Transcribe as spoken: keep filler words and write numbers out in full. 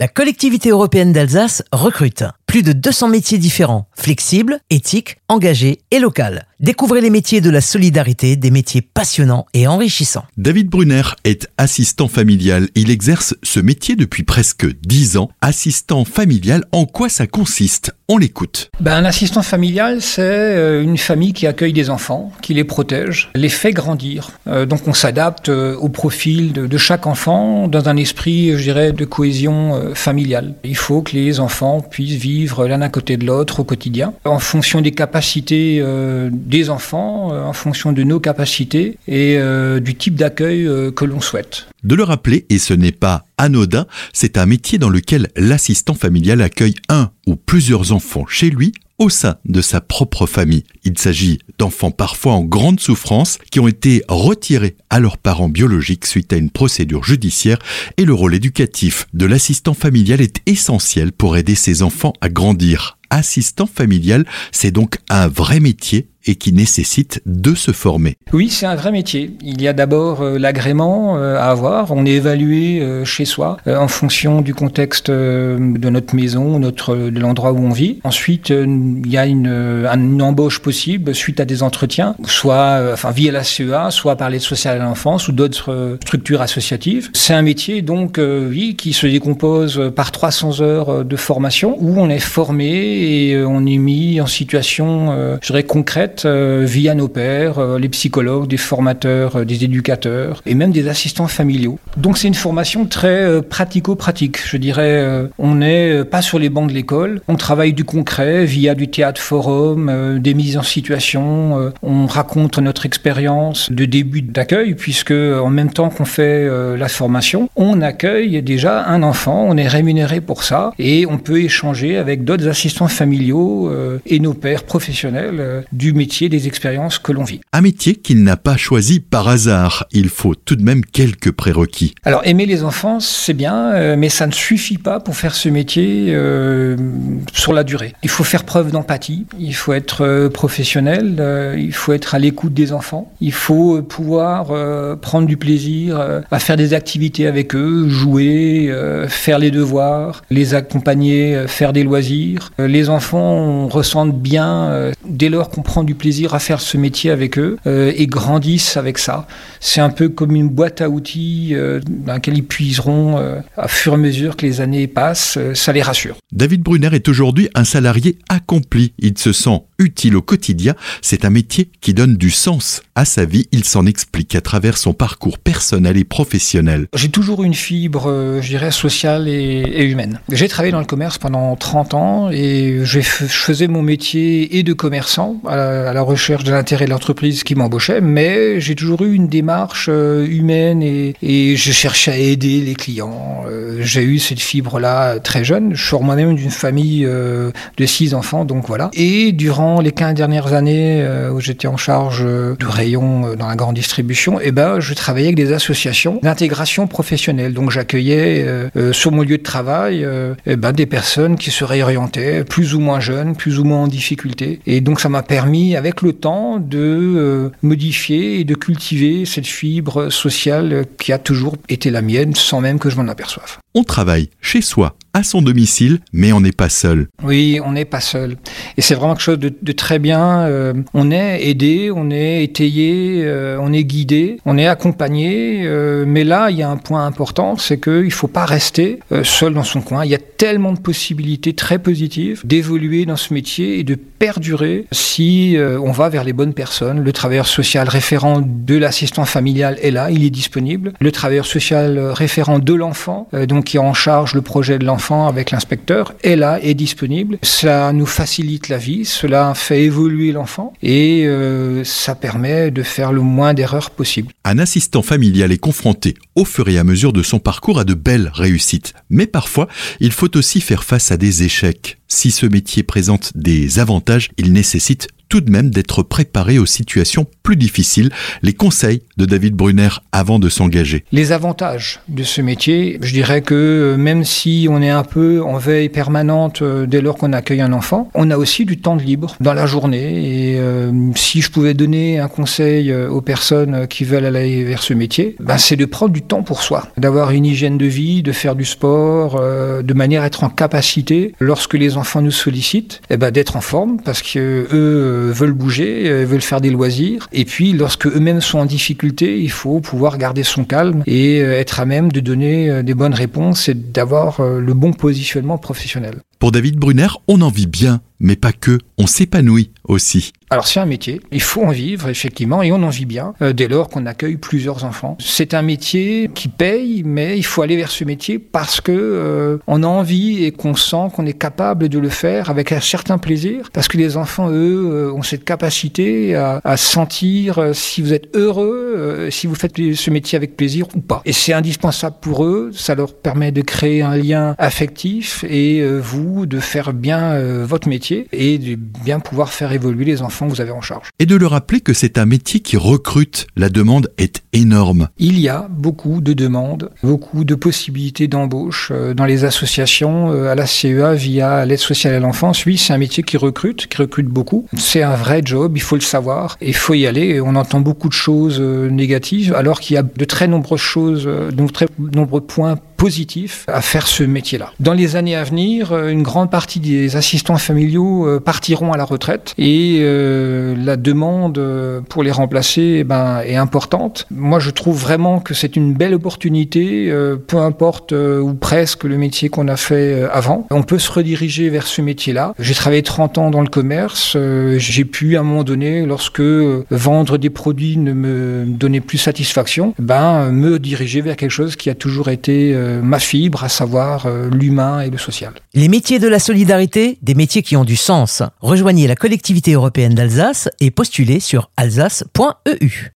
La collectivité européenne d'Alsace recrute. Plus de deux cents métiers différents, flexibles, éthiques, engagés et locaux. Découvrez les métiers de la solidarité, des métiers passionnants et enrichissants. David Brunner est assistant familial. Il exerce ce métier depuis presque dix ans. Assistant familial, en quoi ça consiste ? On l'écoute. Ben, un assistant familial, c'est une famille qui accueille des enfants, qui les protège, les fait grandir. Euh, donc on s'adapte au profil de, de chaque enfant dans un esprit, je dirais, de cohésion euh, familiale. Il faut que les enfants puissent vivre l'un à côté de l'autre au quotidien, en fonction des capacités euh, des enfants, euh, en fonction de nos capacités et euh, du type d'accueil euh, que l'on souhaite. De le rappeler, et ce n'est pas anodin, c'est un métier dans lequel l'assistant familial accueille un ou plusieurs enfants chez lui au sein de sa propre famille. Il s'agit d'enfants parfois en grande souffrance qui ont été retirés à leurs parents biologiques suite à une procédure judiciaire, et le rôle éducatif de l'assistant familial est essentiel pour aider ces enfants à grandir. Assistant familial, c'est donc un vrai métier et qui nécessite de se former. Oui, c'est un vrai métier. Il y a d'abord euh, l'agrément euh, à avoir. On est évalué euh, chez soi euh, en fonction du contexte euh, de notre maison, notre, euh, de l'endroit où on vit. Ensuite, euh, il y a une, euh, une embauche possible suite à des entretiens, soit euh, enfin, via la C E A, soit par l'aide sociale à l'enfance ou d'autres euh, structures associatives. C'est un métier donc euh, oui, qui se décompose par trois cents heures de formation où on est formé et euh, on est mis en situation, euh, je dirais, concrète, via nos pairs, les psychologues, des formateurs, des éducateurs et même des assistants familiaux. Donc c'est une formation très pratico-pratique. Je dirais, on n'est pas sur les bancs de l'école, on travaille du concret via du théâtre forum, des mises en situation, on raconte notre expérience de début d'accueil puisque en même temps qu'on fait la formation, on accueille déjà un enfant, on est rémunéré pour ça et on peut échanger avec d'autres assistants familiaux et nos pairs professionnels du métier, des expériences que l'on vit. Un métier qu'il n'a pas choisi par hasard. Il faut tout de même quelques prérequis. Alors, aimer les enfants, c'est bien, euh, mais ça ne suffit pas pour faire ce métier euh, sur la durée. Il faut faire preuve d'empathie, il faut être euh, professionnel, euh, il faut être à l'écoute des enfants, il faut pouvoir euh, prendre du plaisir euh, à faire des activités avec eux, jouer, euh, faire les devoirs, les accompagner, euh, faire des loisirs. Euh, les enfants ressentent bien, euh, dès lors qu'on prend du plaisir à faire ce métier avec eux euh, et grandissent avec ça. C'est un peu comme une boîte à outils euh, dans laquelle ils puiseront euh, à fur et à mesure que les années passent, euh, ça les rassure. David Brunner est aujourd'hui un salarié accompli. Il se sent utile au quotidien. C'est un métier qui donne du sens à sa vie. Il s'en explique à travers son parcours personnel et professionnel. J'ai toujours une fibre, euh, je dirais, sociale et, et humaine. J'ai travaillé dans le commerce pendant trente ans et je faisais mon métier et de commerçant à la, à la recherche de l'intérêt de l'entreprise qui m'embauchait, mais j'ai toujours eu une démarche euh, humaine et, et je cherchais à aider les clients. Euh, j'ai eu cette fibre-là très jeune. Je suis moi-même d'une famille euh, de six enfants, donc voilà. Et durant les quinze dernières années euh, où j'étais en charge euh, de rayons euh, dans la grande distribution, eh ben, je travaillais avec des associations d'intégration professionnelle. Donc j'accueillais euh, euh, sur mon lieu de travail euh, eh ben, des personnes qui se réorientaient, plus ou moins jeunes, plus ou moins en difficulté. Et donc ça m'a permis, avec le temps, de modifier et de cultiver cette fibre sociale qui a toujours été la mienne, sans même que je m'en aperçoive. On travaille chez soi, à son domicile, mais on n'est pas seul. Oui, on n'est pas seul. Et c'est vraiment quelque chose de, de très bien. Euh, on est aidé, on est étayé, euh, on est guidé, on est accompagné. Euh, mais là, il y a un point important, c'est qu'il ne faut pas rester euh, seul dans son coin. Il y a tellement de possibilités très positives d'évoluer dans ce métier et de perdurer si euh, on va vers les bonnes personnes. Le travailleur social référent de l'assistant familial est là, il est disponible. Le travailleur social référent de l'enfant, euh, donc qui est en charge le projet de l'enfant, avec l'inspecteur, est là, est disponible. Ça nous facilite la vie, cela fait évoluer l'enfant et euh, ça permet de faire le moins d'erreurs possible. Un assistant familial est confronté au fur et à mesure de son parcours à de belles réussites. Mais parfois, il faut aussi faire face à des échecs. Si ce métier présente des avantages, il nécessite tout de même d'être préparé aux situations plus difficiles. Les conseils de David Brunner avant de s'engager. Les avantages de ce métier, je dirais que même si on est un peu en veille permanente dès lors qu'on accueille un enfant, on a aussi du temps de libre dans la journée. Et euh, si je pouvais donner un conseil aux personnes qui veulent aller vers ce métier, ben c'est de prendre du temps pour soi, d'avoir une hygiène de vie, de faire du sport, euh, de manière à être en capacité, lorsque les enfants nous sollicitent, eh ben d'être en forme parce qu'eux euh, veulent bouger, euh, veulent faire des loisirs. Et puis, lorsque eux-mêmes sont en difficulté, il faut pouvoir garder son calme et euh, être à même de donner euh, des bonnes réponses et d'avoir euh, le bon positionnement professionnel. Pour David Brunner, on en vit bien, mais pas que, on s'épanouit aussi. Alors c'est un métier, il faut en vivre effectivement et on en vit bien euh, dès lors qu'on accueille plusieurs enfants. C'est un métier qui paye, mais il faut aller vers ce métier parce que euh, on a envie et qu'on sent qu'on est capable de le faire avec un certain plaisir, parce que les enfants eux ont cette capacité à, à sentir euh, si vous êtes heureux, euh, si vous faites ce métier avec plaisir ou pas. Et c'est indispensable pour eux, ça leur permet de créer un lien affectif et euh, vous de faire bien euh, votre métier et de bien pouvoir faire évoluer les enfants que vous avez en charge. Et de le rappeler que c'est un métier qui recrute, la demande est énorme. Il y a beaucoup de demandes, beaucoup de possibilités d'embauche euh, dans les associations, euh, à la C E A via l'aide sociale à l'enfance. Oui, c'est un métier qui recrute, qui recrute beaucoup. C'est un vrai job, il faut le savoir, il faut y aller. On entend beaucoup de choses euh, négatives alors qu'il y a de très nombreuses choses, euh, de très nombreux points positif à faire ce métier-là. Dans les années à venir, une grande partie des assistants familiaux partiront à la retraite et euh, la demande pour les remplacer eh ben, est importante. Moi, je trouve vraiment que c'est une belle opportunité, euh, peu importe euh, ou presque le métier qu'on a fait euh, avant. On peut se rediriger vers ce métier-là. J'ai travaillé trente ans dans le commerce. Euh, j'ai pu, à un moment donné, lorsque euh, vendre des produits ne me donnait plus satisfaction, ben, me diriger vers quelque chose qui a toujours été euh, ma fibre, à savoir euh, l'humain et le social. Les métiers de la solidarité, des métiers qui ont du sens. Rejoignez la collectivité européenne d'Alsace et postulez sur alsace point e u.